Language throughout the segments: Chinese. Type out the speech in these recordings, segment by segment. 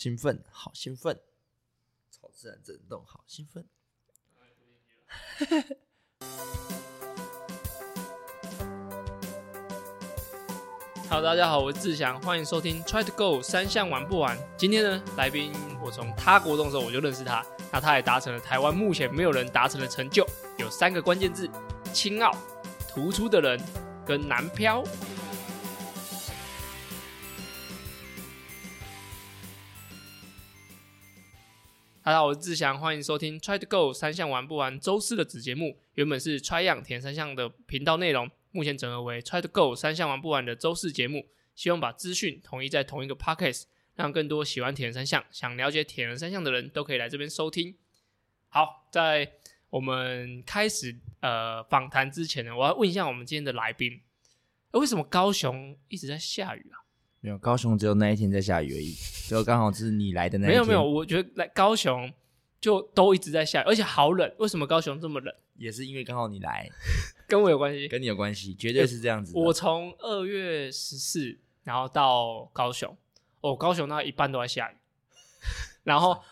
兴奋，好兴奋，超自然震动，好兴奋。Hello， 大家好，我是志祥，欢迎收听 Try to Go 三项玩不完。今天呢，来宾我从他国中的时候我就认识他，那他也达成了台湾目前没有人达成的成就，有三个关键字：青奥、突出的人跟男漂。大家好，我是志祥，欢迎收听 Try to Go 三项玩不完周四的子节目。原本是 Try Young 田三项的频道内容，目前整合为 Try to Go 三项玩不完的周四节目。希望把资讯统一在同一个 podcast， 让更多喜欢铁人三项、想了解铁人三项的人都可以来这边收听。好，在我们开始访谈之前呢，我要问一下我们今天的来宾，为什么高雄一直在下雨啊？没有，高雄只有那一天在下雨而已，就刚好是你来的那一天。没有，我觉得来高雄就都一直在下雨，而且好冷。为什么高雄这么冷？也是因为刚好你来，跟我有关系，跟你有关系，绝对是这样子的。我从2月14然后到高雄，高雄那一半都在下雨。然后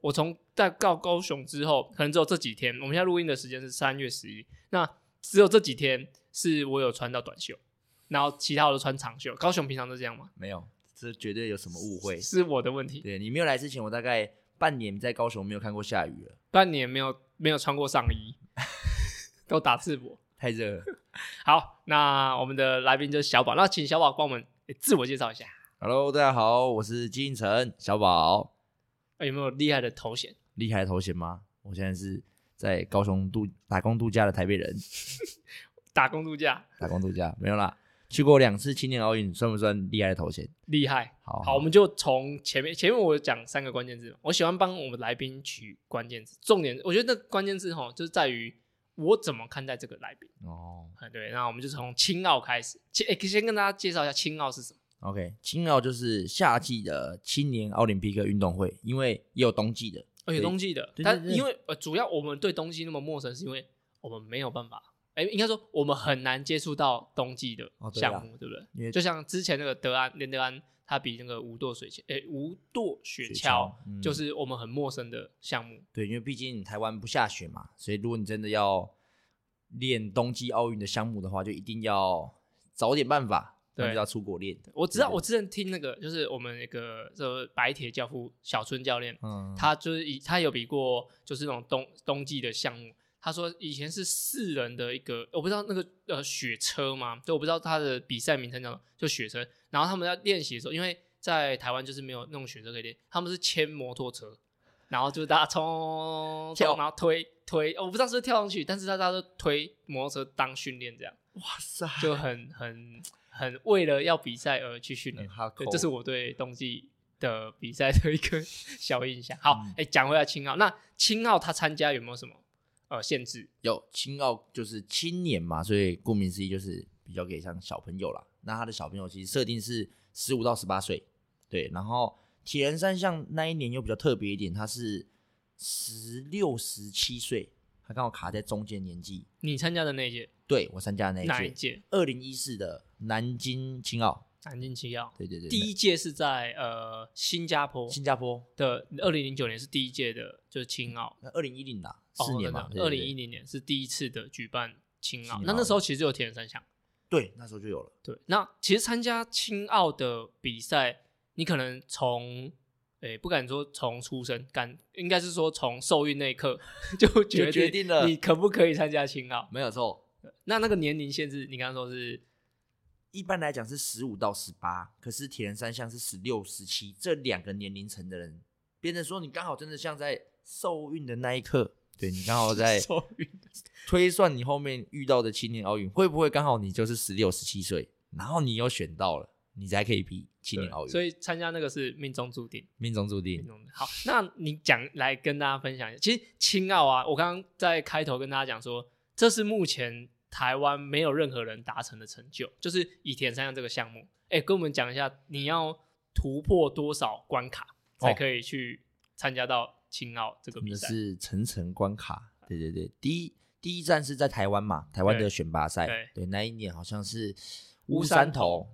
我从到高雄之后，可能只有这几天，我们现在录音的时间是3月11，那只有这几天是我有穿到短袖。然后其他我都穿长袖。高雄平常都这样吗？没有，这绝对有什么误会，是我的问题。对，你没有来之前，我大概半年在高雄没有看过下雨了，半年没有穿过上衣，都打赤膊，太热了。好，那我们的来宾就是小宝，那请小宝帮我们自我介绍一下。Hello， 大家好，我是金城小宝。有没有厉害的头衔？厉害的头衔吗？我现在是在高雄打工度假的台北人。打工度假没有啦。去过2次青年奥运，算不算厉害的头衔？厉害。好，我们就从前面我讲三个关键字，我喜欢帮我们来宾取关键字，重点我觉得那关键字就是在于我怎么看待这个来宾。对，那我们就从青奥开始。先跟大家介绍一下青奥是什么。 OK， 青奥就是夏季的青年奥林匹克运动会，因为也有冬季的。有冬季的，但因为主要我们对冬季那么陌生，是因为我们没有办法，应该说我们很难接触到冬季的项目，对不对？就像之前那个连德安他比那个无舵雪橇、就是我们很陌生的项目。对，因为毕竟台湾不下雪嘛，所以如果你真的要练冬季奥运的项目的话，就一定要找点办法，那就要出国练。我知道，我之前听那个就是我们那个白铁教父小春教练，他就是他有比过就是那种冬季的项目。他说以前是4人的一个，我不知道那个雪车嘛，就我不知道他的比赛名称叫什么，就雪车。然后他们在练习的时候，因为在台湾就是没有那种雪车可以练，他们是牵摩托车，然后就是大家冲，然后推，我不知道是不是跳上去，但是大家都推摩托车当训练这样。哇塞，就很为了要比赛而去训练。对，这是我对冬季的比赛的一个小印象。好，讲回来青奥，那青奥他参加有没有什么限制？有，青奥就是青年嘛，所以顾名思义就是比较给像小朋友啦。那他的小朋友其实设定是15到18岁，对。然后铁人三项那一年又比较特别一点，他是16、17岁，他刚好卡在中间年纪。你参加的那一届？对，我参加的那一届。哪一届？2014的南京青奥。南京青奥，对，第一届是在新加坡的2009年是第一届的，就是青奥。那2010啦，4年嘛，2010年是第一次的举办青奥。那时候其实有铁人三项，对，那时候就有了。对，那其实参加青奥的比赛，你可能从不敢说从出生，应该是说从受孕那一刻就决定了你可不可以参加青奥，没有错。那个年龄限制，你刚刚说是？一般来讲是15到18，可是铁人三项是16、17这两个年龄层的人，别人说你刚好真的像在受孕的那一刻，对，你刚好在推算你后面遇到的青年奥运会不会刚好你就是16、17岁，然后你又选到了，你才可以比青年奥运。所以参加那个是命中注定。好，那你讲来跟大家分享一下，其实青奥啊，我刚刚在开头跟大家讲说，这是目前台湾没有任何人达成的成就，就是以铁人三项这个项目。跟我们讲一下，你要突破多少关卡才可以去参加到青奥这个比赛？是层关卡。对，第一站是在台湾嘛，台湾的选拔赛。对，那一年好像是乌山头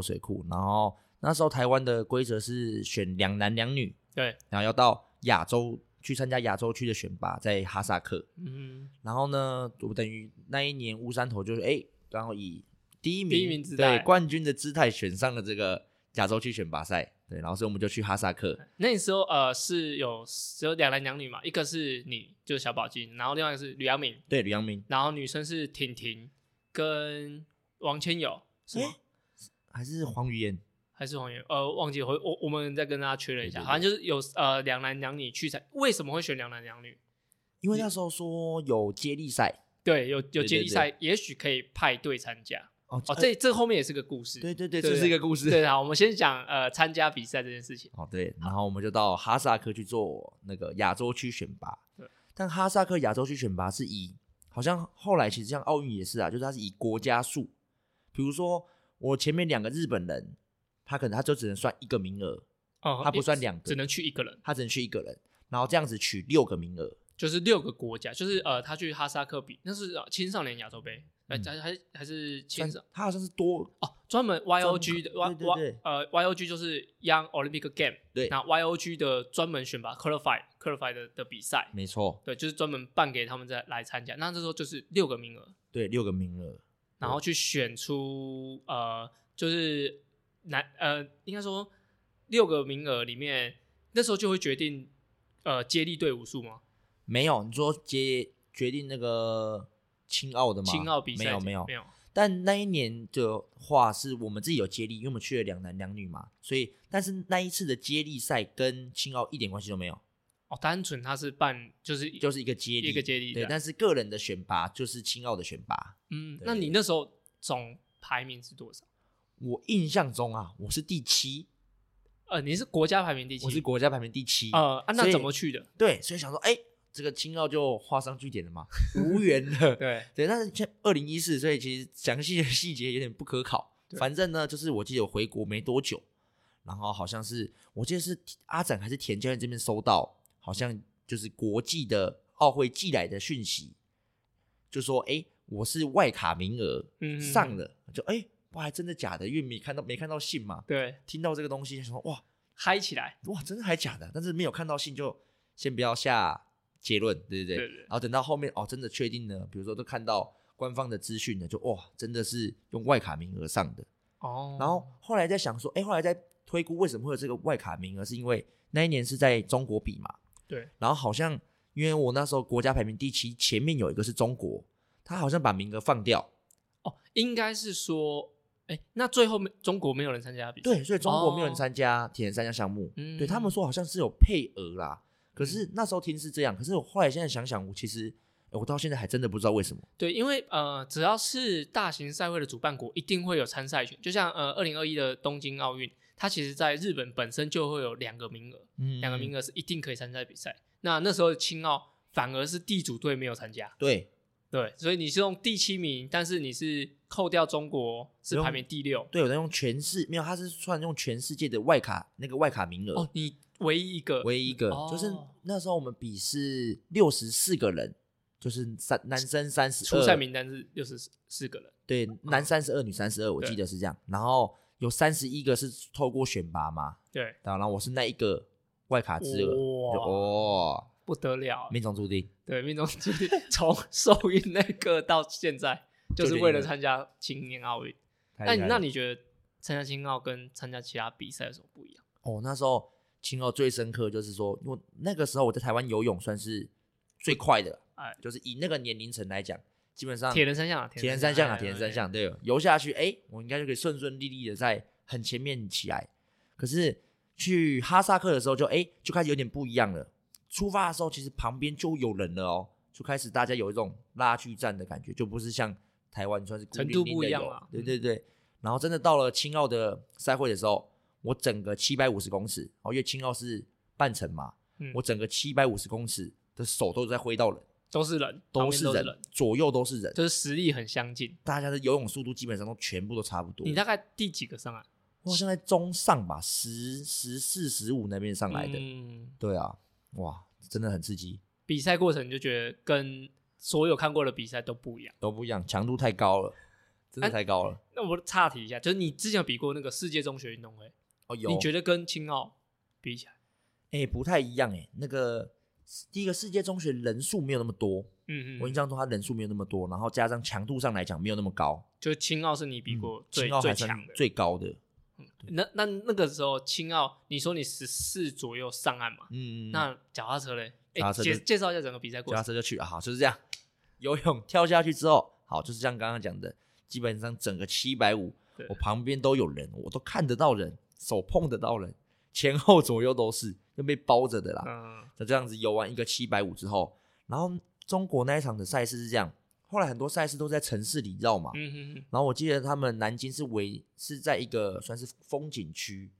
水库，然后那时候台湾的规则是选2男2女，对，然后要到亚洲去参加亚洲区的选拔，在哈萨克。嗯，然后呢，我等于那一年乌山头就是然后以第一名对冠军的姿态选上了这个亚洲区选拔赛。对，然后所以我们就去哈萨克。那时候是有只有2男2女嘛，一个是你就是小宝金，然后另外一个是吕阳明，对，吕阳明，然后女生是婷婷跟王千友，是吗？还是黄语言忘记了，我们再跟大家确认一下。反正就是有2男2女去赛。为什么会选2男2女？因为那时候说有接力赛，对，有接力赛，也许可以派队参加。哦，这后面也是个故事。对，这是一个故事。对啊，我们先讲参加比赛这件事情。哦，对，然后我们就到哈萨克去做那个亚洲区选拔。对，但哈萨克亚洲区选拔是以，好像后来其实像奥运也是啊，就是它是以国家数，比如说我前面2个日本人。他可能就只能算1个名额，哦，他不算2个，只能去1个人，他只能去1个人，然后这样子取6个名额，就是6个国家，就是他去哈萨克比，那是青少年亚洲杯，还是青少，他好像是多哦，专门 YOG 的，对 YOG 就是 Young Olympic Games， 对，那 YOG 的专门选拔 qualify 的比赛，没错，对，就是专门办给他们来参加，那这时候就是6个名额，对，6个名额，然后去选出就是。应该说6个名额里面，那时候就会决定接力队伍数吗？没有，你说决定那个青奥的吗？青奥比赛没有。但那一年的话，是我们自己有接力，因为我们去了2男2女嘛，所以但是那一次的接力赛跟青奥一点关系都没有。哦，单纯它是办就是一个接力，对，但是个人的选拔就是青奥的选拔。嗯，那你那时候总排名是多少？我印象中啊，我是第7，你是国家排名第7，我是国家排名第7，那怎么去的？对，所以想说，这个青奥就画上句点了嘛，无缘了。对，但是2014，所以其实详细的细节有点不可考。反正呢，就是我记得我回国没多久，然后好像是我记得是阿展还是田教练这边收到，好像就是国际的奥会寄来的讯息，就说我是外卡名额上了，就哇，还真的假的？因为没看到信嘛，对，听到这个东西，想说哇，嗨起来，哇，真的还假的？但是没有看到信，就先不要下结论，对不对？对。然后等到后面真的确定了，比如说都看到官方的资讯了，就哇，真的是用外卡名额上的哦。然后后来在想说，后来在推估为什么会有这个外卡名额，是因为那一年是在中国比嘛，对。然后好像因为我那时候国家排名第7，前面有一个是中国，他好像把名额放掉哦，应该是说。那最后中国没有人参加比赛，对，所以中国没有人参加铁人三项项目，对，他们说好像是有配额啦，可是那时候听是这样，可是我后来现在想想，我其实我到现在还真的不知道为什么。对，因为只要是大型赛会的主办国一定会有参赛权，就像2021的东京奥运，它其实在日本本身就会有2个名额，2个名额是一定可以参赛比赛，那时候青奥反而是地主队没有参加，对，所以你是用第7名，但是你是扣掉中国是排名第6。对，我在用全世没有，他是算用全世界的外卡那个外卡名额。哦，你唯一一个、哦，就是那时候我们比是64个人，就是男生32，初赛名单是64个人，对，男32，女32，我记得是这样。然后有31个是透过选拔嘛，对，然后我是那一个外卡之额，不得了，命中注定。对，命中注定，从受孕那个到现在，就是为了参加青年奥运。那你觉得参加青奥跟参加其他比赛有什么不一样？哦，那时候青奥最深刻就是说，因为那个时候我在台湾游泳算是最快的，就是以那个年龄层来讲，基本上铁人三项，对，游下去，我应该就可以顺顺利利的在很前面起来。可是去哈萨克的时候就开始有点不一样了。出发的时候其实旁边就有人了就开始大家有一种拉锯战的感觉，就不是像台湾算是孤零零的程度不一样了，对，然后真的到了青奥的赛会的时候，我整个750公尺，因为青奥是半程嘛，我整个750公尺的手都在挥到人，都是人，左右都是人，就是实力很相近，大家的游泳速度基本上都全部都差不多。你大概第几个上来？我好像在中上吧，14、15那边上来的，对啊。哇，真的很刺激！比赛过程就觉得跟所有看过的比赛都不一样，强度太高了，真的太高了。那我岔题一下，就是你之前有比过那个世界中学运动会？哦，有。你觉得跟青奥比起来？哎，不太一样哎、欸。那个第一个世界中学人数没有那么多，嗯嗯，我印象中他人数没有那么多，然后加上强度上来讲没有那么高。就青奥是你比过最、嗯、最强的、最高的。嗯、那个时候青奥，你说你14左右上岸嘛？嗯，那脚踏车嘞？哎，介绍一下整个比赛过程。脚踏车就去啊，好，就是这样。游泳跳下去之后，好，就是像刚刚讲的，基本上整个750，我旁边都有人，我都看得到人，手碰得到人，前后左右都是，就被包着的啦。嗯，就这样子游完一个750之后，然后中国那一场的赛事是这样。后来很多赛事都在城市里绕嘛、嗯、哼哼，然后我记得他们南京是在一个算是风景区，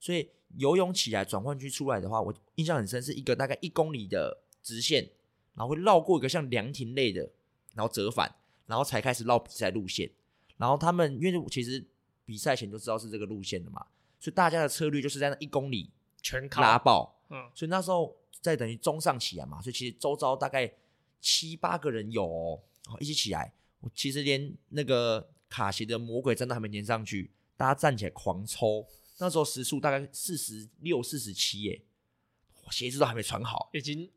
所以游泳起来转换区出来的话，我印象很深是一个大概1公里的直线，然后会绕过一个像凉亭类的，然后折返，然后才开始绕比赛路线。然后他们因为其实比赛前就知道是这个路线的嘛，所以大家的策略就是在那1公里全拉爆、嗯、所以那时候在等于中上起来嘛，所以其实周遭大概7-8个人有、哦一起起来，我其实连那个卡鞋的魔鬼站都还没粘上去，大家站起来狂抽。那时候时速大概46、47耶，鞋子都还没穿好，已经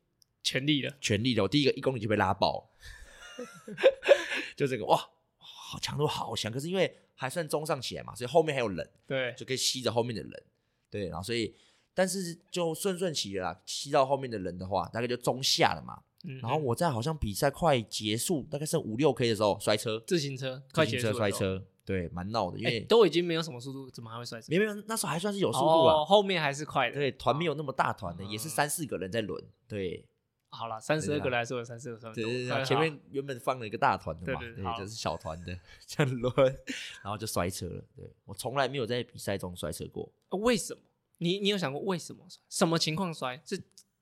全力了。我第一个1公里就被拉爆，就这个哇，好强度好强！可是因为还算中上起来嘛，所以后面还有人，对，就可以吸着后面的人，对，然后所以但是就顺起了啦，吸到后面的人的话，大概就中下了嘛。嗯、然后我在好像比赛快结束大概剩5-6K 的时候摔车，自行车摔车，对，蛮闹的，因为都已经没有什么速度怎么还会摔车，没有，那时候还算是有速度啊、哦、后面还是快的，对，团没有那么大团的、哦、也是3-4个人在轮，对，好啦，32个人还是有32个人，对，前面原本放了一个大团的嘛，对，就是小团的这样轮，然后就摔车了，对，我从来没有在比赛中摔车过、为什么？你有想过为什么摔？什么情况摔？是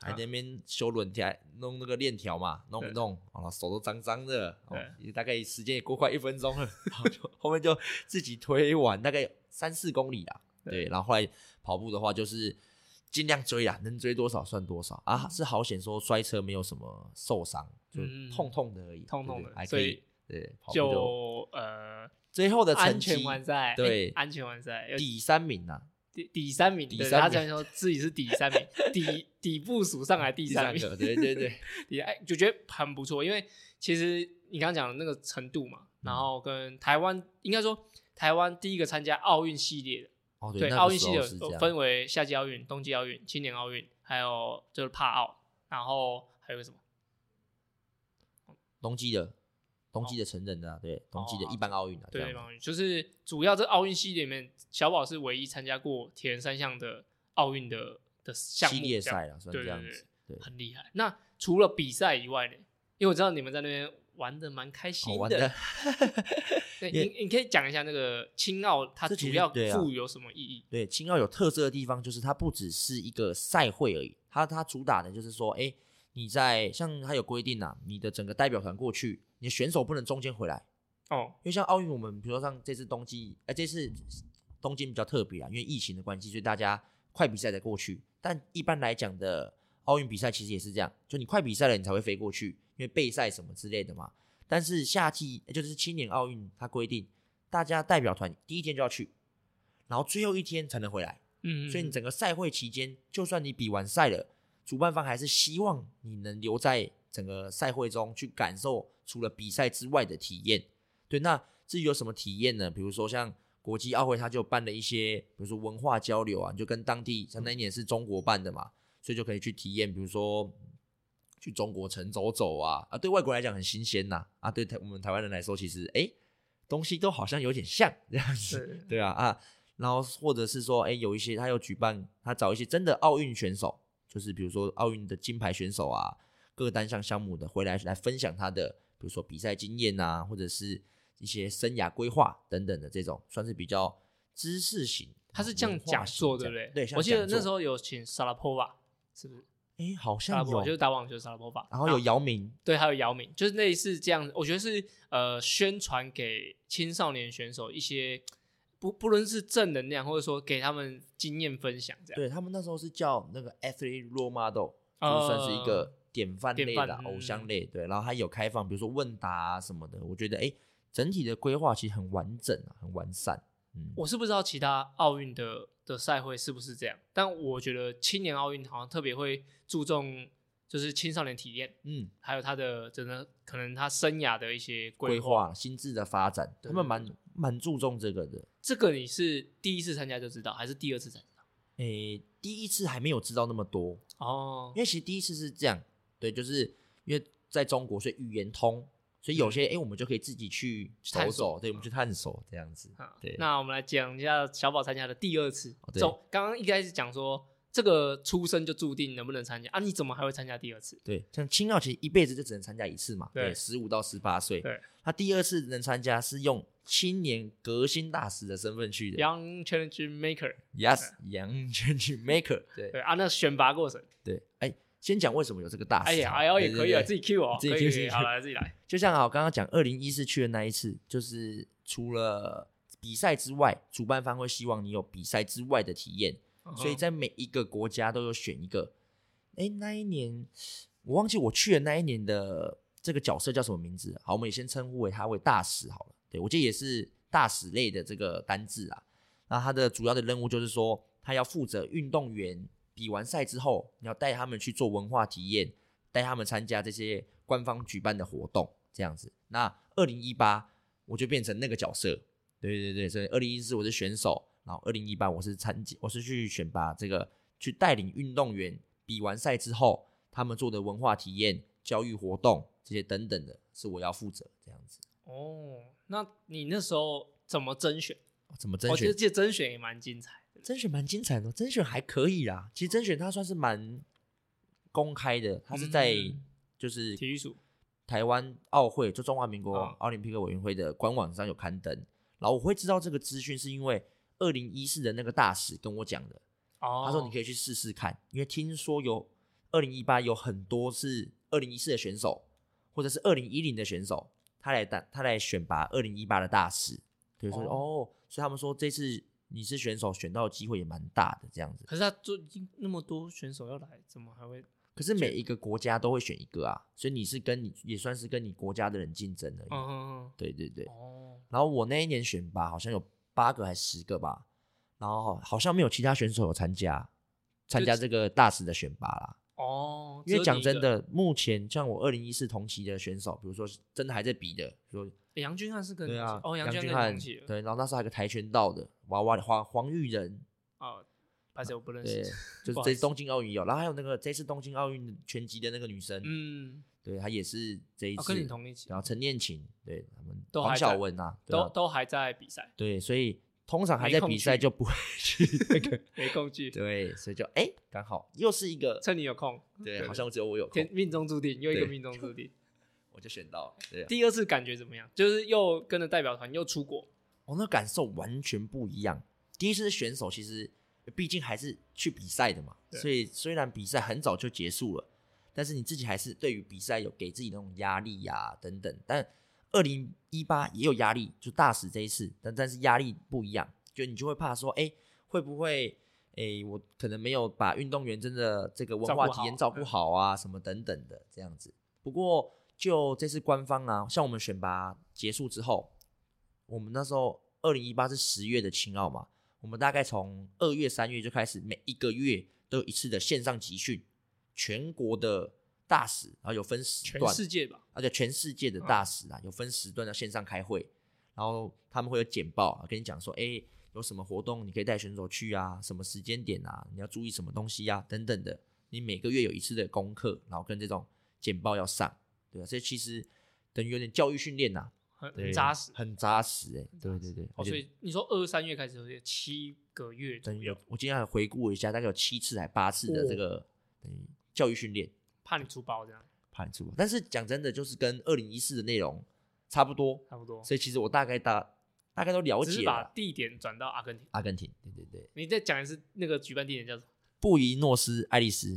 还在那边修轮条，弄那个链条嘛，弄，然后手都脏脏的，哦、大概时间也过快1分钟了，然后后面就自己推完，大概3-4公里啦，对，然后后来跑步的话就是尽量追啦，能追多少算多少啊，是好险说摔车没有什么受伤，就痛的而已，痛的，还可以，对，跑步就最后的成绩安全完赛第3名啦。第3名，对，他才说自己是第3名，底部数上来第3名，对，就觉得很不错，因为其实你刚刚讲的那个程度嘛，然后跟台湾应该说台湾第一个参加奥运系列的，哦、对，奥运系列分为夏季奥运、冬季奥运、青年奥运，还有就是帕奥，然后还有个什么冬季的成人的、啊，对，冬季的一般奥运的，对，一般奥运就是主要这奥运系列里面，小宝是唯一参加过铁人三项的奥运的项目系列赛啦，算这样子，对，很厉害。那除了比赛以外呢？因为我知道你们在那边玩的蛮开心的，玩的对，你可以讲一下那个青奥它主要赋予有什么意义？对，青奥有特色的地方就是它不只是一个赛会而已，它主打的就是说，哎，你在像它有规定啊，你的整个代表团过去。你选手不能中间回来哦，因为像奥运，我们比如说像这次东京比较特别啊，因为疫情的关系，所以大家快比赛才过去。但一般来讲的奥运比赛其实也是这样，就你快比赛了，你才会飞过去，因为备赛什么之类的嘛。但是夏季就是青年奥运，它规定大家代表团第一天就要去，然后最后一天才能回来。嗯，所以你整个赛会期间，就算你比完赛了，主办方还是希望你能留在整个赛会中去感受。除了比赛之外的体验，对，那至于有什么体验呢？比如说像国际奥会，他就办了一些，比如说文化交流啊，你就跟当地，像那一年是中国办的嘛，所以就可以去体验，比如说去中国城走走啊，啊，对外国人来讲很新鲜呐、啊，啊，对我们台湾人来说，其实哎，东西都好像有点像这样子，对啊啊，然后或者是说，哎，有一些他又举办，他找一些真的奥运选手，就是比如说奥运的金牌选手啊，各单项项目的回来分享他的。比如说比赛经验啊，或者是一些生涯规划等等的这种，算是比较知识型。他是这样讲座，对不对？对，我记得那时候有请 Sharapova， 是不是？哎，好像有，就是打网球 Sharapova， 然后有姚明，对，还有姚明，就是类似这样。我觉得是宣传给青少年选手一些不论是正能量，或者说给他们经验分享这样。对，他们那时候是叫那个 athlete role model， 就是算是一个典范类的偶像类。对，然后还有开放，比如说问答啊什么的。我觉得哎，整体的规划其实很完整啊，很完善。嗯，我是不知道其他奥运的赛会是不是这样，但我觉得青年奥运好像特别会注重就是青少年体验，嗯，还有他的真的可能他生涯的一些规划心智的发展，他们蛮注重这个的。这个你是第一次参加就知道还是第二次才知道？第一次还没有知道那么多哦，因为其实第一次是这样，对，就是因为在中国所以语言通，所以有些我们就可以自己去探索，对，我们去探索这样子。对，那我们来讲一下小宝参加的第二次。刚刚一开始讲说这个出生就注定能不能参加啊？你怎么还会参加第二次？对，像青奥其实一辈子就只能参加一次嘛，对，15到18岁。对，他第二次能参加是用青年革新大使的身份去的 ，Young Challenge Maker。Yes，Young Challenge Maker。对啊，那选拔过程。对，先讲为什么有这个大使。也可以啊，自己 Q 哦，自己 Q， 好了，自己来。就像刚刚讲2014去的那一次，就是除了比赛之外，主办方会希望你有比赛之外的体验，所以在每一个国家都有选一个。那一年我忘记我去的那一年的这个角色叫什么名字，好，我们也先称呼为他为大使好了。对，我记得也是大使类的这个单字啊。那他的主要的任务就是说，他要负责运动员比完赛之后，你要带他们去做文化体验，带他们参加这些官方举办的活动这样子。那2018我就变成那个角色，对，所以2014我是选手，然后2018我是去选拔这个，去带领运动员比完赛之后他们做的文化体验、教育活动这些等等的，是我要负责这样子。那你那时候怎么甄选？我记得甄选也蛮精彩。甄选蛮精彩的，甄选还可以啦。其实甄选它算是蛮公开的，它是在就是体育署台湾奥会，就中华民国奥林匹克委员会的官网上有刊登。然后我会知道这个资讯是因为2014的那个大使跟我讲的。他说你可以去试试看，因为听说有2018有很多是2014的选手或者是2010的选手，他来选拔2018的大使。对，所以所以他们说这次你是选手，选到的机会也蛮大的这样子。可是他就那么多选手要来，怎么还会？可是每一个国家都会选一个啊，所以你是也算是跟你国家的人竞争而已。对。然后我那一年选拔好像有8个还10个吧，然后好像没有其他选手有参加这个大使的选拔啦。因为讲真的，目前像我2014同期的选手，比如说真的还在比的，说杨俊翰是个杨俊翰对，然后那时候还有个跆拳道的娃娃黄玉仁，抱歉我不认识，就是这次东京奥运有，然后还有那个这次东京奥运拳击的那个女生，对，她也是这一次，跟你同一期，然后陈念琴，对，他们黄晓雯啊，都还在比赛，对，所以通常还在比赛就不会去那个没空去，对，所以就刚好又是一个趁你有空，对，好像只有我有空，命中注定，又一个命中注定。我就选到了。第二次感觉怎么样？就是又跟着代表团又出国。那感受完全不一样。第一次选手其实毕竟还是去比赛的嘛，所以虽然比赛很早就结束了，但是你自己还是对于比赛有给自己那种压力啊等等。但2018也有压力，就大使这一次，但是压力不一样，就你就会怕说，会不会我可能没有把运动员真的这个文化体验照顾好啊，什么等等的这样子。不过就这次官方啊，像我们选拔结束之后，我们那时候2018是10月的青奥嘛，我们大概从2月3月就开始，每一个月都有一次的线上集训，全国的大使，然后有分10段，全世界吧，而且全世界的大使有分10段要线上开会，然后他们会有简报跟你讲说，有什么活动你可以带选手去啊，什么时间点啊，你要注意什么东西啊等等的，你每个月有一次的功课，然后跟这种简报要上。对啊，所以其实等于有点教育训练呐，很扎实，很扎实对。所以你说2、3月开始有7个月左右，我今天还回顾了一下，大概有7次还8次的这个等于教育训练，怕你出包这样，怕你出包。但是讲真的，就是跟2014的内容差不多。所以其实我大概都了解了，只是把地点转到阿根廷。对，你再讲一次那个举办地点叫什么？布宜诺斯艾利斯。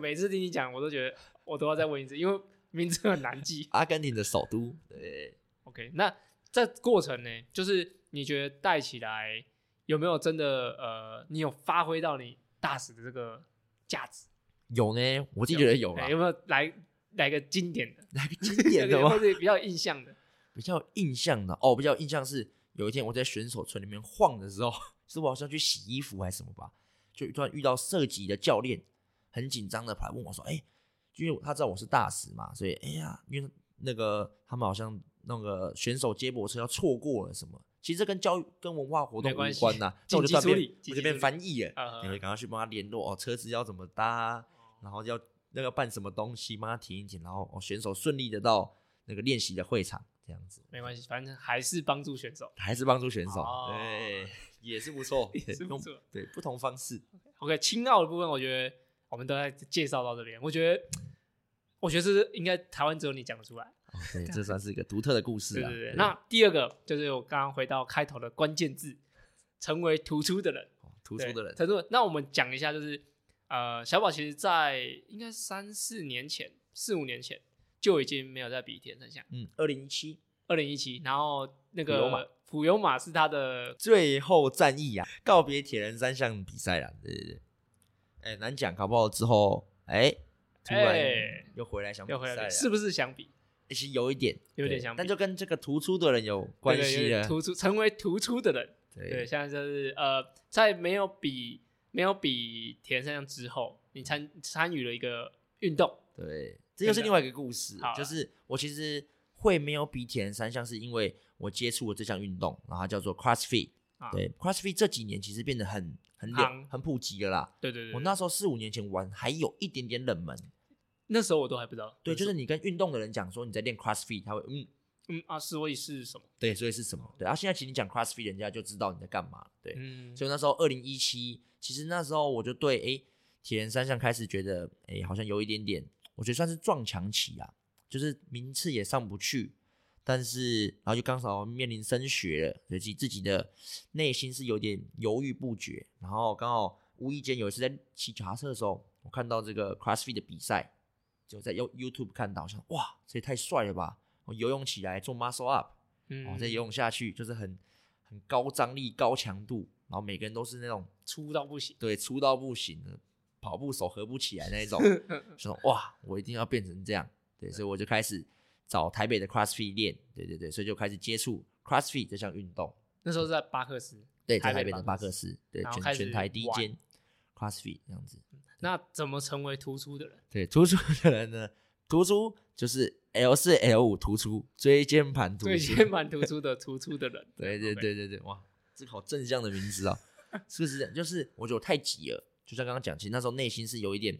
每次听你讲我都觉得我都要再问一次，因为名字很难记。阿根廷的首都。对 OK， 那这过程呢，就是你觉得带起来有没有真的你有发挥到你大使的这个价值？有呢，我自己觉得有啦。有没有来个经典的？来个经典的吗？或者比较印象的？比较印象的哦，比较印象是有一天我在选手村里面晃的时候，是我好像去洗衣服还是什么吧，就突然遇到射击的教练，很紧张的跑来问我说：“哎，因为他知道我是大使嘛，所以哎呀，因为那个他们好像那个选手接驳车要错过了什么。”其实这跟教育跟文化活动无关呐、啊，那我就转变，我这边翻译了，你会赶快去帮他联络哦，车子要怎么搭，然后要那个办什么东西，帮他停一停，然后、哦、选手顺利的到那个练习的会场，这样子没关系，反正还是帮助选手，还是帮助选手，哦、对，也是不错，也是不错，对，不同方式。OK， 青奥的部分，我觉得我们都在介绍到这边，我觉得这是应该台湾只有你讲得出来。对，这算是一个独特的故事啊。对对对。那第二个就是我刚刚回到开头的关键字，成为突出的人。哦、突出的人。突出。那我们讲一下，就是小宝其实在应该4、5年前就已经没有在比铁人三项。嗯，2017。然后那个普悠玛是他的最后战役啊，告别铁人三项比赛啦。对对对。哎，难讲，搞不好之后哎突然又回来想比赛了，是不是想比？其实有一点想比，但就跟这个突出的人有关系了。突出，成为突出的人，对，像就是在没有比铁人三项之后，你参与了一个运动，对，这就是另外一个故事。就是我其实会没有比铁人三项，是因为我接触了这项运动，然后它叫做 CrossFit、啊。对 ，CrossFit 这几年其实变得很普及了啦。对对对，我那时候4、5年前玩，还有一点点冷门。那时候我都还不知道，对，就是你跟运动的人讲说你在练 CrossFit， 他会所以是什么？对，所以是什么？对，现在其实你讲 CrossFit， 人家就知道你在干嘛，对，所以那时候2017，其实那时候我就对铁人三项开始觉得好像有一点点，我觉得算是撞墙期啊，就是名次也上不去，但是然后就刚好面临升学了，所以自己的内心是有点犹豫不决，然后刚好无意间有一次在骑脚踏车的时候，我看到这个 CrossFit 的比赛。就在 YouTube 看到，想哇，这也太帅了吧！我游泳起来做 muscle up， 我再游泳下去，就是很高张力、高强度，然后每个人都是那种粗到不行，对，粗到不行的，跑步手合不起来那一种，说哇，我一定要变成这样，对，所以我就开始找台北的 CrossFit 练，对对对，所以就开始接触 CrossFit 这项运动。那时候在巴克斯，对，在台北的巴克斯，对，全台第一间 CrossFit 这样子。那怎么成为突出的人？对，突出的人呢？突出就是 L4、L5 突出，椎间盘突出的突出的人。对对对对对，哇，这个好正向的名字啊！是不是？就是我觉得我太急了，就像刚刚讲，其实那时候内心是有一点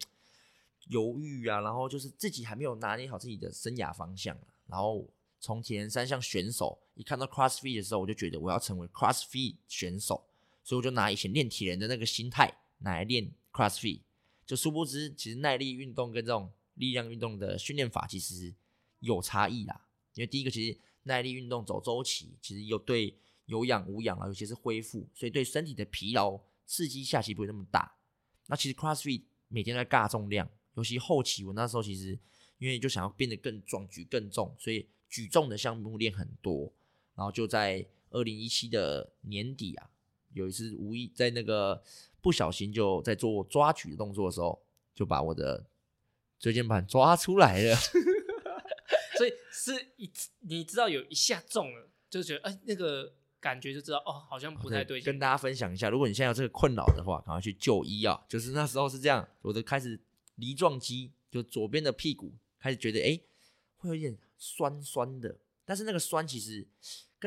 犹豫啊，然后就是自己还没有拿捏好自己的生涯方向啊，然后从铁人三项选手一看到 CrossFit 的时候，我就觉得我要成为 CrossFit 选手，所以我就拿以前练铁人的那个心态拿来练 CrossFit。就殊不知，其实耐力运动跟这种力量运动的训练法其实有差异啦。因为第一个，其实耐力运动走周期，其实有对有氧、无氧啊，有些是恢复，所以对身体的疲劳刺激下其实不会那么大。那其实 CrossFit 每天在尬重量，尤其后期我那时候其实因为就想要变得更壮、举更重，所以举重的项目练很多。然后就在2017的年底啊，有一次无意在那个。不小心就在做抓举的动作的时候，就把我的椎间盘抓出来了。所以是你知道有一下中了，就觉得那个感觉就知道哦，好像不太对劲。跟大家分享一下，如果你现在有这个困扰的话，赶快去就医啊！就是那时候是这样，我就开始梨状肌，就左边的屁股开始觉得会有点酸酸的，但是那个酸其实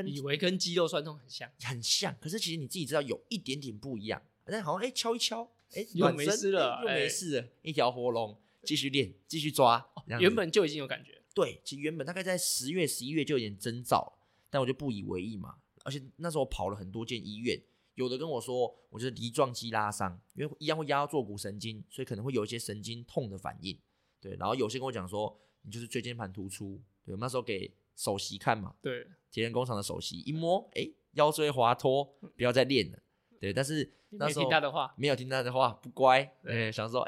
以为跟肌肉酸痛很像，可是其实你自己知道有一点点不一样。但好像敲一敲，又没事了，又没事了，一条活龙，继续练，继续抓。原本就已经有感觉，对，其实原本大概在10月、11月就有点征兆，但我就不以为意嘛。而且那时候我跑了很多间医院，有的跟我说，我就是梨状肌拉伤，因为一样会压到坐骨神经，所以可能会有一些神经痛的反应。对，然后有些跟我讲说，你就是椎间盘突出。对，我那时候给首席看嘛，对，铁人工厂的首席一摸，腰椎滑脱，不要再练了。对，但是那时候没有听他的话，不乖，想说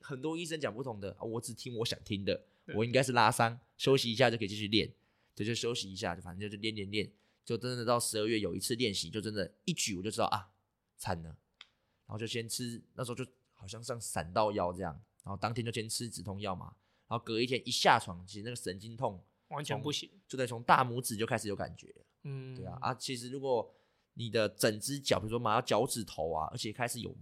很多医生讲不同的，我只听我想听的，我应该是拉伤，休息一下就可以继续练，对，就休息一下，就反正就练，就真的到12月有一次练习，就真的一举我就知道啊，惨了，然后就先吃，那时候就好像上闪到腰这样，然后当天就先吃止痛药嘛，然后隔一天一下床，其实那个神经痛完全不行，就得从大拇指就开始有感觉了，对啊，啊，其实如果你的整只脚，比如说麻到脚趾头啊，而且开始有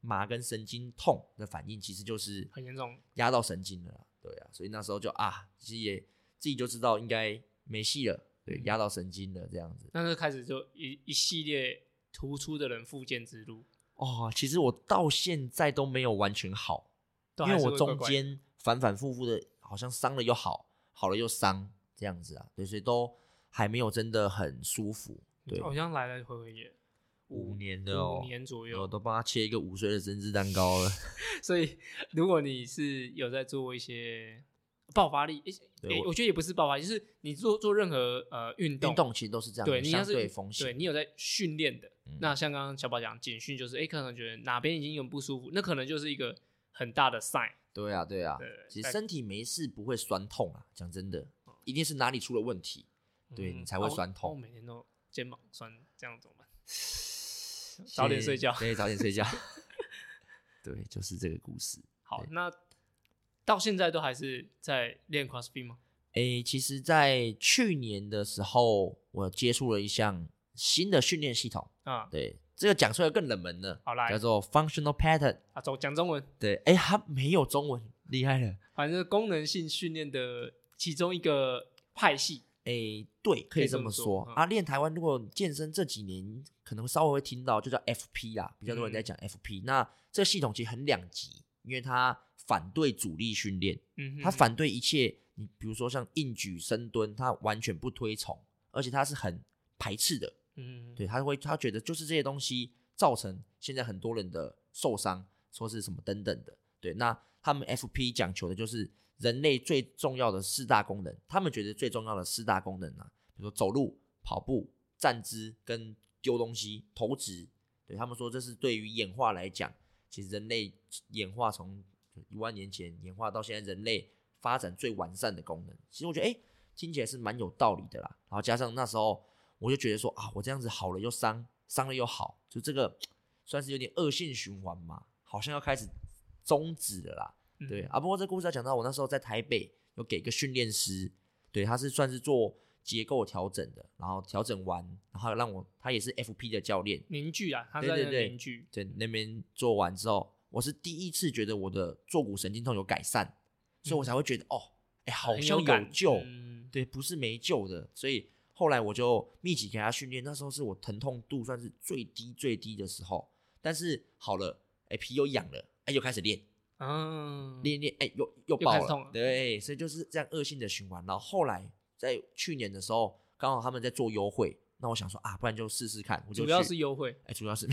麻跟神经痛的反应，其实就是很严重，压到神经了，对啊，所以那时候就啊，其实也自己就知道应该没戏了，对，压到神经了这样子。那就开始就一系列突出的人复健之路。哦，其实我到现在都没有完全好，因为我中间反反复复的，好像伤了又好，好了又伤这样子啊，对，所以都还没有真的很舒服。对，好像来了回也5年的哦，5年左右，我都帮他切一个5岁的生日蛋糕了。所以如果你是有在做一些爆发力，我觉得也不是爆发力，就是你做任何运动其实都是这样，对，你要是相对风险，对你有在训练的，那像刚刚小宝讲警讯，就是可能觉得哪边已经很不舒服，那可能就是一个很大的 sign。 对啊，其实身体没事不会酸痛啊，讲真的，一定是哪里出了问题，对你才会酸痛。我每天都肩膀酸，这样怎么办？早点睡觉，对，早点睡觉。对，就是这个故事。好，那到现在都还是在练 CrossFit 吗？其实在去年的时候我接触了一项新的训练系统，对，这个讲出来更冷门了，叫做 Functional Pattern， 讲中文，对，它没有中文，厉害了，反正是功能性训练的其中一个派系，对，可以这么说啊。练台湾如果健身这几年可能稍微会听到，就叫 FP 啦，比较多人在讲 FP。那这个系统其实很两极，因为它反对阻力训练，它反对一切，你比如说像硬举、深蹲，它完全不推崇，而且它是很排斥的。对，他觉得就是这些东西造成现在很多人的受伤，说是什么等等的。对，那他们 FP 讲求的就是人类最重要的4大功能，他们觉得最重要的4大功能啊，比如说走路、跑步、站姿跟丢东西、投掷。对，他们说这是对于演化来讲，其实人类演化从1万年前演化到现在，人类发展最完善的功能。其实我觉得听起来是蛮有道理的啦。然后加上那时候我就觉得说啊，我这样子好了又伤，伤了又好，就这个算是有点恶性循环嘛，好像要开始终止了啦。对啊，不过这故事要讲到我那时候在台北有给一个训练师，对，他是算是做结构调整的，然后调整完，然后让我，他也是 FP 的教练，凝聚啊，他在凝聚， 对， 对， 对， 对，那边做完之后，我是第一次觉得我的坐骨神经痛有改善，所以我才会觉得好像有救，对，不是没救的。所以后来我就密集给他训练，那时候是我疼痛度算是最低最低的时候，但是好了，皮又痒了，又开始练。练又爆了，对，所以就是这样恶性的循环。然后后来在去年的时候，刚好他们在做优惠，那我想说啊，不然就试试看，我就去。主要是优惠，主要是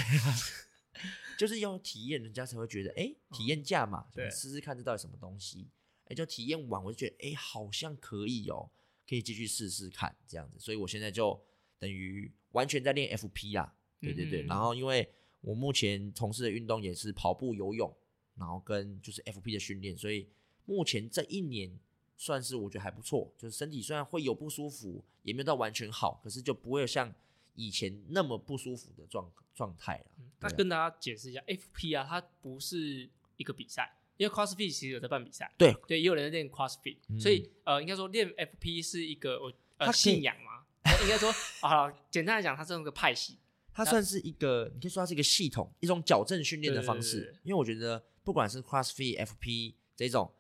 就是要体验，人家才会觉得体验价嘛，对，试试看这到底什么东西。就体验完我就觉得好像可以哦，可以继续试试看这样子。所以我现在就等于完全在练 FP 啊，对。然后因为我目前从事的运动也是跑步、游泳。然后跟就是 FP 的训练，所以目前这1年算是我觉得还不错，就是身体虽然会有不舒服，也没有到完全好，可是就不会有像以前那么不舒服的状态了。那跟大家解释一下 FP 啊，它不是一个比赛，因为 CrossFit 其实有在办比赛，对，也有人在练 CrossFit，所以应该说练 FP 是一个信仰嘛，应该说啊，简单来讲，它是一个派系，它算是一个，你可以说它是一个系统，一种矫正训练的方式。对，因为我觉得不管是 CrossFit、FP 这种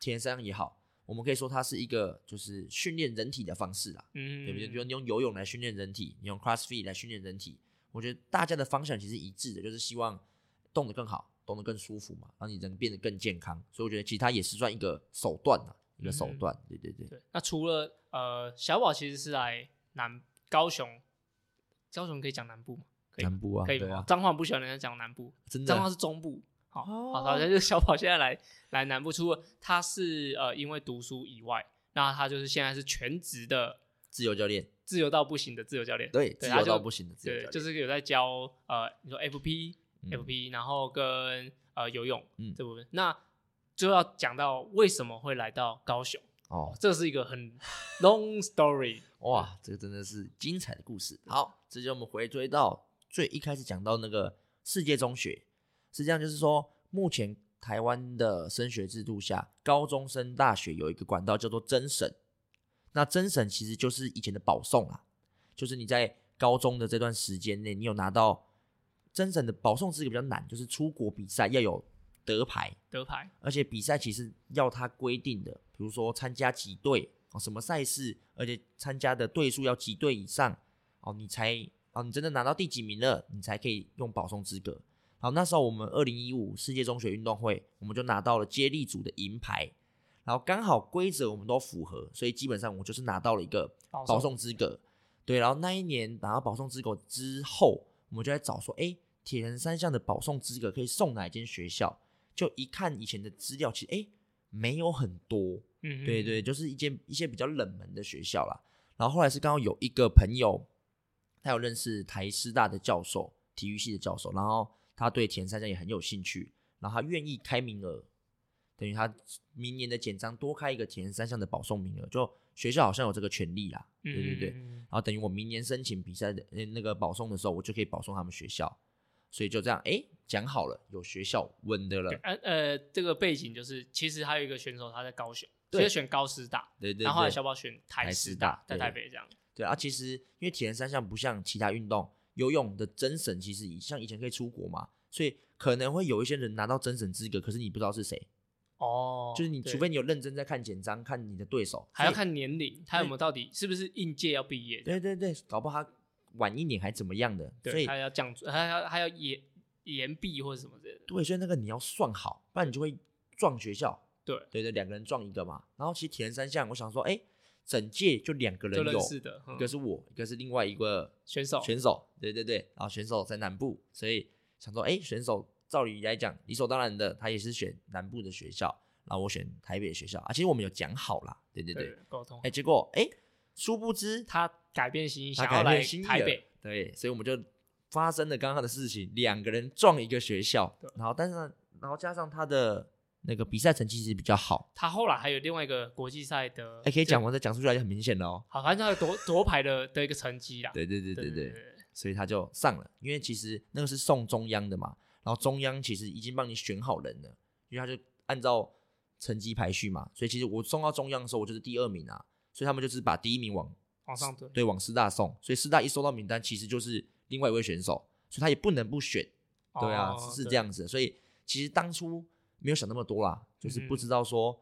田三也好，我们可以说它是一个就是训练人体的方式啦，对不对？比如你用游泳来训练人体，你用 CrossFit 来训练人体，我觉得大家的方向其实一致的，就是希望动得更好，动得更舒服嘛，让你人变得更健康。所以我觉得其实它也是算一个手段啦，一个手段。对。那除了小宝其实是来高雄可以讲南部吗？南部啊，可以吗？彰化不喜欢人家讲南部，真的，彰化是中部。好，就是小宝现在来南部，除了他是因为读书以外，那他就是现在是全职的自由教练，自由到不行的自由教练，对，自由到不行的自由教练，就是有在教你说 FP 然后跟游泳这部分。那就要讲到为什么会来到高雄哦，这是一个很 long story 哇，这个真的是精彩的故事。好，这就我们回追到最一开始讲到那个世界中学，实际上就是说目前台湾的升学制度下，高中升大学有一个管道叫做甄审。那甄审其实就是以前的保送啦，就是你在高中的这段时间内，你有拿到甄审的保送资格比较难，就是出国比赛要有得牌，而且比赛其实要它规定的，比如说参加几队什么赛事，而且参加的队数要几队以上哦，你才哦你真的拿到第几名了，你才可以用保送资格。好，那时候我们2015世界中学运动会，我们就拿到了接力组的银牌。然后刚好规则我们都符合，所以基本上我就是拿到了一个保送资格。对，然后那一年拿到保送资格之后，我们就在找说，哎，铁人三项的保送资格可以送哪一间学校？就一看以前的资料，其实哎没有很多，对对，就是一些比较冷门的学校啦。然后后来是刚好有一个朋友，他有认识台师大的教授，体育系的教授，然后他对铁人三项也很有兴趣，然后他愿意开名额。等于他明年的简章多开一个铁人三项的保送名额，就学校好像有这个权利啦，对对对。然后等于我明年申请比赛的那个保送的时候，我就可以保送他们学校，所以就这样，哎，讲好了，有学校稳的了。这个背景就是，其实还有一个选手他在高雄，所以选高师大，对对对。然后后来小宝选台师大，在台北这样。对啊，其实因为铁人三项不像其他运动，游泳的甄审其实像以前可以出国嘛，所以可能会有一些人拿到甄审资格，可是你不知道是谁。哦，就是你除非你有认真在看简章，看你的对手，还要看年龄，他有没有到底是不是应届要毕业？对对对，搞不好他晚一年还怎么样的，对，所以他要讲，他要延毕或者什么之类的。对，所以那个你要算好，不然你就会撞学校。对对对，两个人撞一个嘛。然后其实铁人三项，我想说，哎，整届就两个人有，一个是我，一个是另外一个选手，对对对，然后选手在南部，所以想说，哎，选手。照理来讲理所当然的他也是选南部的学校，然后我选台北的学校啊，其实我们有讲好啦，对对对，沟通。结果殊不知他改变心意，想要来台北，对，所以我们就发生了刚刚的事情，两个人撞一个学校。然后但是然后加上他的那个比赛成绩其实比较好，他后来还有另外一个国际赛的可以讲完再讲出来就很明显了哦。好，反正他有夺牌的一个成绩啦，对对对对对，所以他就上了，因为其实那个是送中央的嘛。然后中央其实已经帮你选好人了，因为他就按照成绩排序嘛，所以其实我送到中央的时候，我就是第二名啊，所以他们就是把第一名往上推，对，往师大送，所以师大一收到名单，其实就是另外一位选手，所以他也不能不选，对啊，哦、是这样子的。所以其实当初没有想那么多啦，就是不知道说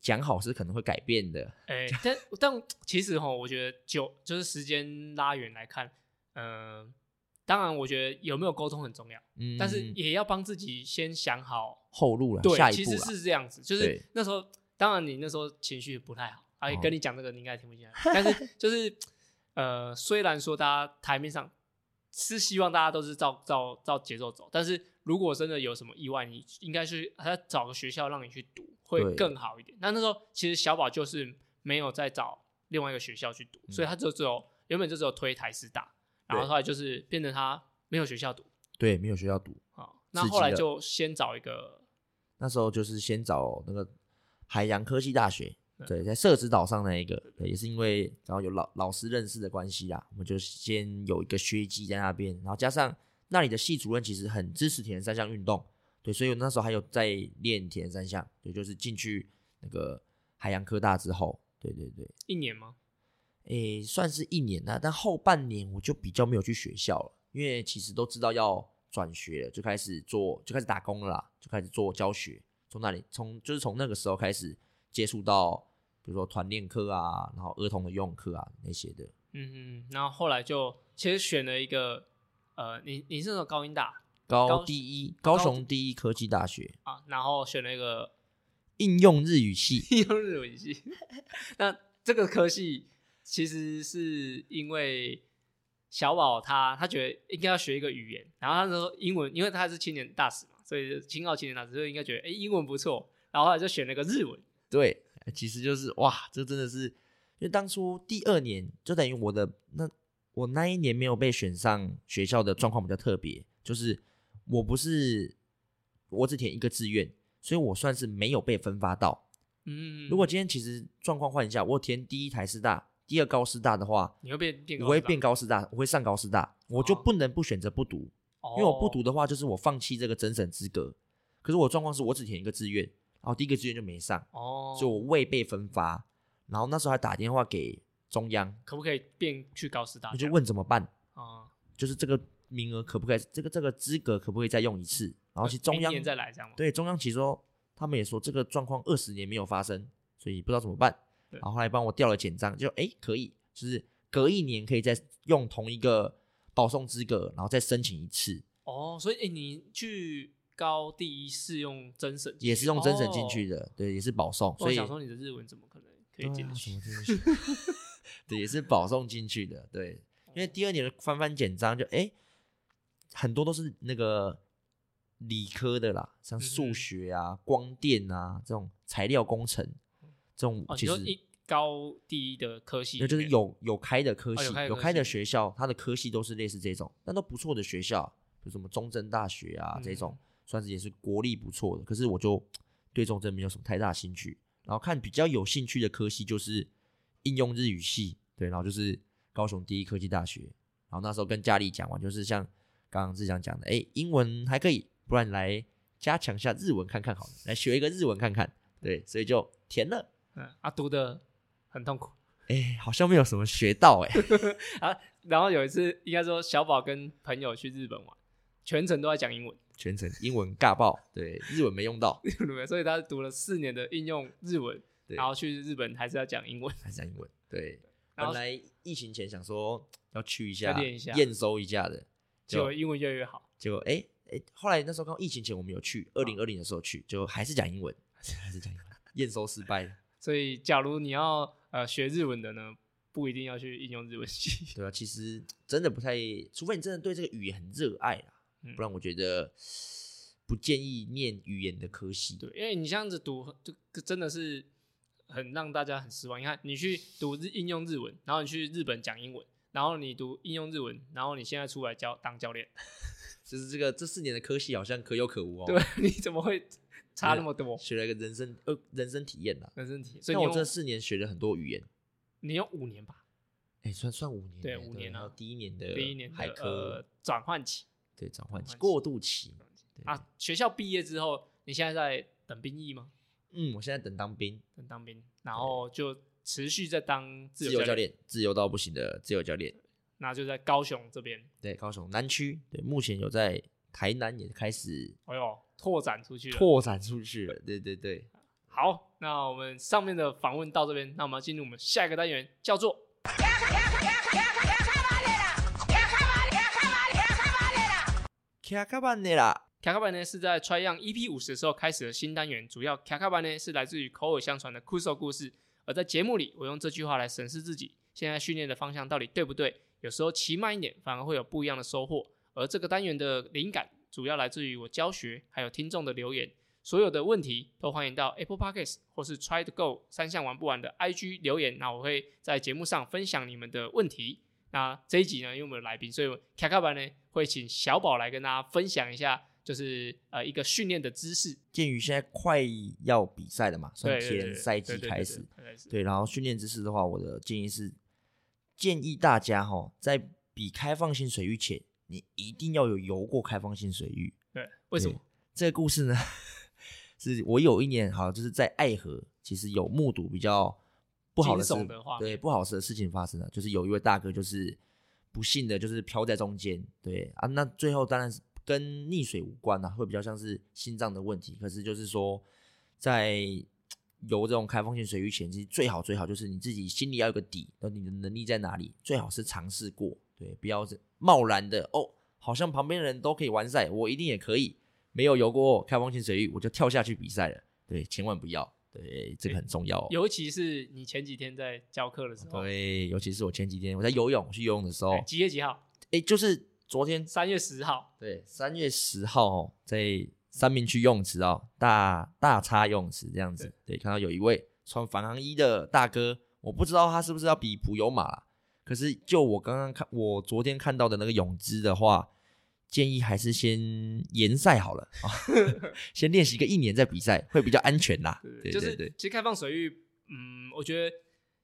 讲好是可能会改变的。哎、但其实哈，我觉得就是时间拉远来看，当然我觉得有没有沟通很重要，但是也要帮自己先想好后路啦，对，下一步啦，其实是这样子，就是那时候当然你那时候情绪不太好，而且跟你讲这个你应该听不进来，但是就是虽然说大家台面上是希望大家都是照节奏走，但是如果真的有什么意外，你应该去还要找个学校让你去读会更好一点。那时候其实小宝就是没有再找另外一个学校去读，所以他就只有原本就只有推台师大，然后后来就是变成他没有学校读，对，没有学校读。好，那后来就先找一个，那时候就是先找那个海洋科技大学，对，在社子岛上那一个，对，也是因为然后有老师认识的关系啦，我们就先有一个学籍在那边，然后加上那里的系主任其实很支持铁人三项运动，对，所以我那时候还有在练铁人三项，对，就是进去那个海洋科大之后，对对对，一年吗？诶，算是一年啦，但后半年我就比较没有去学校了，因为其实都知道要转学了，就开始打工了啦，就开始做教学。从那个时候开始接触到，比如说团练课啊，然后儿童的游泳课啊那些的。然后后来就其实选了一个你是那种高雄第一科技大学啊，然后选了一个应用日语系。那这个科系。其实是因为小宝他觉得应该要学一个语言，然后他说英文，因为他是青年大使嘛，所以青奥青年大使就应该觉得英文不错，然后后来就选了个日文。对，其实就是哇，这真的是因为当初第二年就等于我那一年没有被选上学校的状况比较特别，就是我只填一个志愿，所以我算是没有被分发到。如果今天其实状况换一下，我填第一台师大，第二高师大的话，你会变高师大，我会变高师大，我会上高师大，我就不能不选择不读，因为我不读的话就是我放弃这个甄审资格。可是我状况是我只填一个志愿，然后第一个志愿就没上，所以我未被分发。然后那时候还打电话给中央，可不可以变去高师大，我就问怎么办，就是这个名额可不可以，这个资格可不可以再用一次。然后其实中央明年再来这样吗？对，中央其实说他们也说这个状况20年没有发生，所以不知道怎么办。然后后来帮我调了简章，就可以，就是隔一年可以再用同一个保送资格，然后再申请一次。所以你去高第一是用甄审，也是用甄审进去的，对，也是保送。所以我想说你的日文怎么可以进去？对，也是保送进去的，对。因为第二年的翻简章就很多都是那个理科的啦，像数学啊、光电啊这种材料工程这种，其实高第一的科系就是有开的科系，有开的学校，它的科系都是类似这种，但都不错的学校，比如什么中正大学啊这种，算是也是国立不错的。可是我就对中正没有什么太大兴趣，然后看比较有兴趣的科系就是应用日语系，对，然后就是高雄第一科技大学。然后那时候跟佳丽讲完，就是像刚刚志祥讲的，英文还可以，不然来加强一下日文看看好了，来学一个日文看看。对，所以就填了。读的很痛苦，好像没有什么学到然后有一次应该说小宝跟朋友去日本玩，全程都在讲英文，全程英文尬爆，对，日文没用到所以他读了4年的应用日文，然后去日本还是要讲英文，还是讲英文。对，本来疫情前想说要去一下验收一下的，结果英文越来越好，结果后来那时候刚好疫情前我们有去2020的时候去，就还是讲英文，还是讲英文验收失败了。所以假如你要学日文的呢，不一定要去应用日文系。对啊，其实真的不太，除非你真的对这个语言很热爱啦，不然我觉得不建议念语言的科系。对，因为你这样子读就真的是很让大家很失望。你看你去读应用日文，然后你去日本讲英文，然后你读应用日文，然后你现在出来当教练，就是这4年的科系好像可有可无。对，你怎么会差那么多？学了一个人生体验啦，人生体验。所以我这4年学了很多语言，你用5年吧？算5年，对，5年啊。第一年海科转换期，对，转换期过渡期啊。学校毕业之后，你现在在等兵役吗？我现在等当兵，然后就持续在当自由教练，自由到不行的自由教练。那就在高雄这边，对，高雄南区，对，目前有在台南也开始，拓展出去了，对。好，那我们上面的访问到这边，那我们要进入我们下一个单元，叫做卡卡巴内拉，是在 Try Young EP50 的时候开始的新单元，主要卡卡巴内是来自于口耳相传的酷手故事，而在节目里，我用这句话来审视自己现在训练的方向到底对不对，有时候骑慢一点反而会有不一样的收获。而这个单元的灵感主要来自于我教学还有听众的留言，所有的问题都欢迎到 Apple Podcast 或是 Try to Go 3项玩不完的 IG 留言，那我会在节目上分享你们的问题。那这一集呢，因为我们有来宾，所以卡卡班呢会请小宝来跟大家分享一下，就是一个训练的知识。鉴于现在快要比赛了嘛，从前赛季开始，对，然后训练知识的话，我的建议是大家在比开放性水域前，你一定要有游过开放性水域。对，为什么？这个故事呢，是我有一年好像就是在爱河，其实有目睹比较不好的事，对，不好的事情发生了，就是有一位大哥就是不幸的，就是飘在中间，对啊，那最后当然是跟溺水无关啦，会比较像是心脏的问题。可是就是说，在游这种开放性水域前，其实最好就是你自己心里要有个底，你的能力在哪里，最好是尝试过。对，不要贸然的好像旁边的人都可以完赛，我一定也可以，没有游过开放性水域我就跳下去比赛了。对，千万不要，对，这个很重要尤其是你前几天在教课的时候，对，尤其是我前几天我在游泳，去游泳的时候，几月几号？就是昨天3月10号，对，3月10号在三民区游泳池大叉游泳池这样子，对，看到有一位穿防寒衣的大哥，我不知道他是不是要比普悠玛啦，可是就我昨天看到的那个泳姿的话，建议还是先延赛好了先练习个一年再比赛会比较安全啦。对，就是其实开放水域，我觉得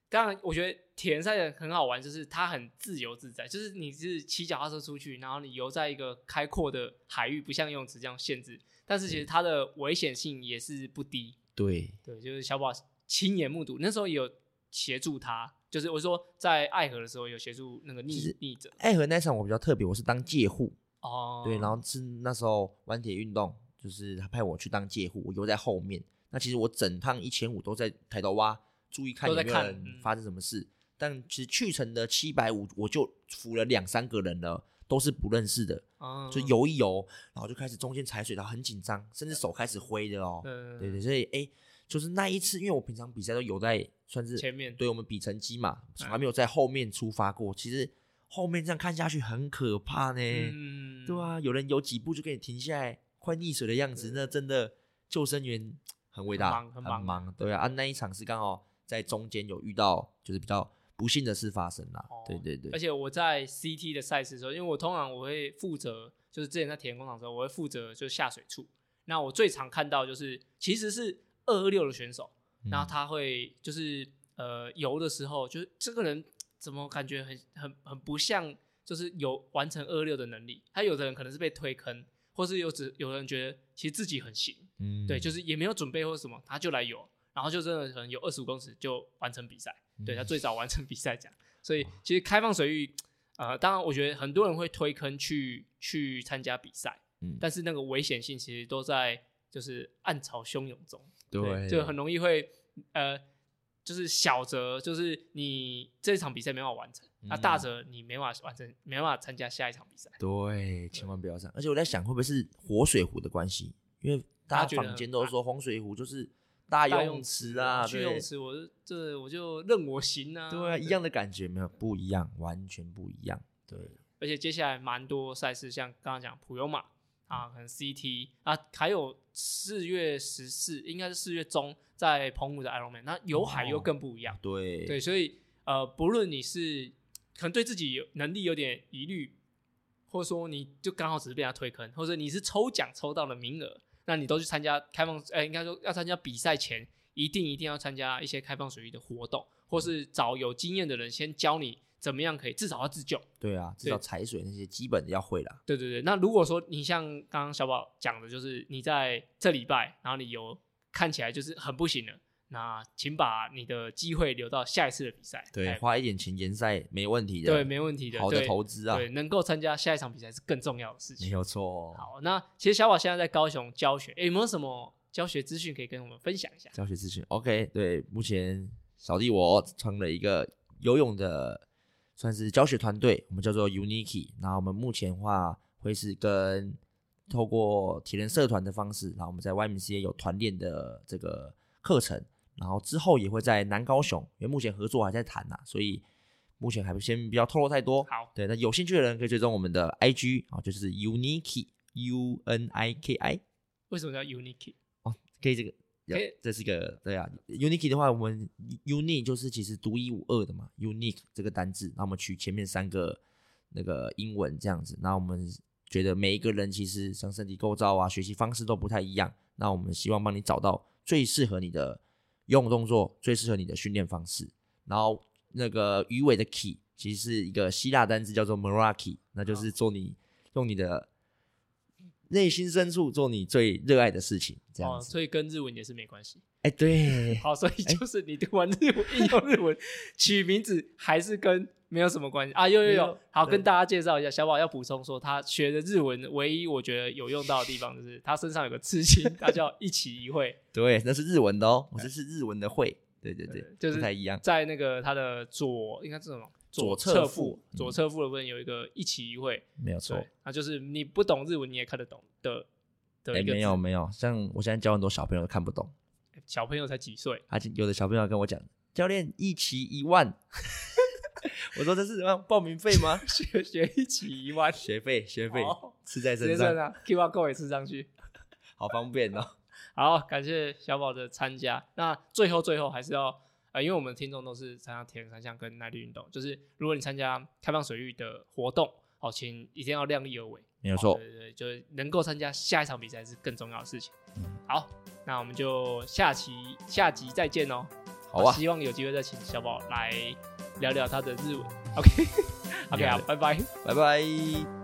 当然我觉得铁人赛的很好玩，就是它很自由自在，就是你是骑脚踏车出去，然后你游在一个开阔的海域，不像游泳池这样限制，但是其实它的危险性也是不低。对对，就是小宝亲眼目睹，那时候也有协助他，就是我说在爱河的时候有协助那个逆者。爱河那场我比较特别，我是当介护哦，对，然后是那时候玩铁运动，就是他派我去当介护，我游在后面。那其实我整趟1500都在抬头蛙，注意看有没有人发生什么事。但其实去程的750我就扶了2-3个人了，都是不认识的，就游一游，然后就开始中间踩水，然后很紧张，甚至手开始挥的哦。对对，所以就是那一次，因为我平常比赛都游在算是前面，对，我们比成绩嘛，从来没有在后面出发过。其实后面这样看下去很可怕呢，对啊，有人游几步就给你停下来，快溺水的样子，那真的救生员很伟大，很忙，对啊。那一场是刚好在中间有遇到，就是比较不幸的事发生啦，对对对。而且我在 CT 的赛事的时候，因为我通常我会负责，就是之前在铁人工厂的时候，我会负责就是下水处。那我最常看到就是其实是226的选手，然后他会就是游的时候，就是这个人怎么感觉很不像，就是有完成226的能力。他有的人可能是被推坑，或是有人觉得其实自己很行，对，就是也没有准备或什么，他就来游，然后就真的可能有25公尺就完成比赛。对，他最早完成比赛奖，所以其实开放水域，当然我觉得很多人会推坑去参加比赛，但是那个危险性其实都在就是暗潮汹涌中，对，就很容易会就是小则就是你这场比赛没办法完成，大则你没办法完成，没办法参加下一场比赛。对，千万不要上。而且我在想，会不会是活水湖的关系？因为大家坊间都说洪水湖就是大泳池啊，去泳池我就任我行啊。对啊，一样的感觉没有，不一样，完全不一样。对，而且接下来蛮多赛事，像刚刚讲普悠玛啊，可能 CT 啊，还有4月14，应该是4月中在澎湖的 Iron Man， 那游海又更不一样。对对，所以不论你是可能对自己能力有点疑虑，或者说你就刚好只是被他推坑，或者你是抽奖抽到了名额。那你都去参加开放，应该说要参加比赛前，一定要参加一些开放水域的活动，或是找有经验的人先教你怎么样可以至少要自救。对啊，至少踩水那些基本的要会啦。对对对，那如果说你像刚刚小宝讲的，就是你在这礼拜，然后你有看起来就是很不行了，那请把你的机会留到下一次的比赛。对，花一点钱延赛没问题的。对，没问题的，好的投资啊。对，能够参加下一场比赛是更重要的事情。没有错哦。好，那其实小宝现在在高雄教学，有没有什么教学资讯可以跟我们分享一下？教学资讯 OK， 对，目前小弟我创了一个游泳的算是教学团队，我们叫做 Uniki。 那我们目前的话会是跟透过铁人社团的方式，然后我们在 YMCA 有团练的这个课程，然后之后也会在南高雄，因为目前合作还在谈啊，所以目前还先不要透露太多。好，对，那有兴趣的人可以追踪我们的 IG 啊，就是 Uniki UNIKI。 为什么叫 Uniki？ 哦，可以，这个可以，这是一个，对啊， Uniki 的话，我们 Unique 就是其实独一无二的嘛， Unique 这个单字，那我们取前面3个那个英文这样子。那我们觉得每一个人其实像身体构造啊，学习方式都不太一样，那我们希望帮你找到最适合你的游泳动作，最适合你的训练方式。然后那个鱼尾的 key 其实是一个希腊单字叫做 meraki， 那就是做你用你的内心深处做你最热爱的事情这样子，所以跟日文也是没关系。对，好，所以就是你读完日文应用日文取名字还是跟没有什么关系啊。有好，跟大家介绍一下，小宝要补充说他学的日文唯一我觉得有用到的地方就是他身上有个刺青他叫一期一会。对，那是日文的哦，我这是日文的会。对对对，就是不太一样，在那个他的左应该是什么左侧腹的部分有一个一期一会，没有错。那就是你不懂日文你也看得懂的一个字。没有，像我现在教很多小朋友都看不懂，小朋友才几岁，有的小朋友跟我讲教练1期1万我说这是什么报名费吗？学1期1万，学费吃在身上啊 ，QR code 也吃上去，好方便哦。好，感谢小宝的参加。那最后还是要因为我们听众都是参加铁人三项跟耐力运动，就是如果你参加开放水域的活动，好，请一定要量力而为，没有错，对对对，就是能够参加下一场比赛是更重要的事情。好，那我们就下集再见哦。好啊，希望有机会再请小宝来聊聊他的日文。OK， OK， 好，拜拜，拜拜。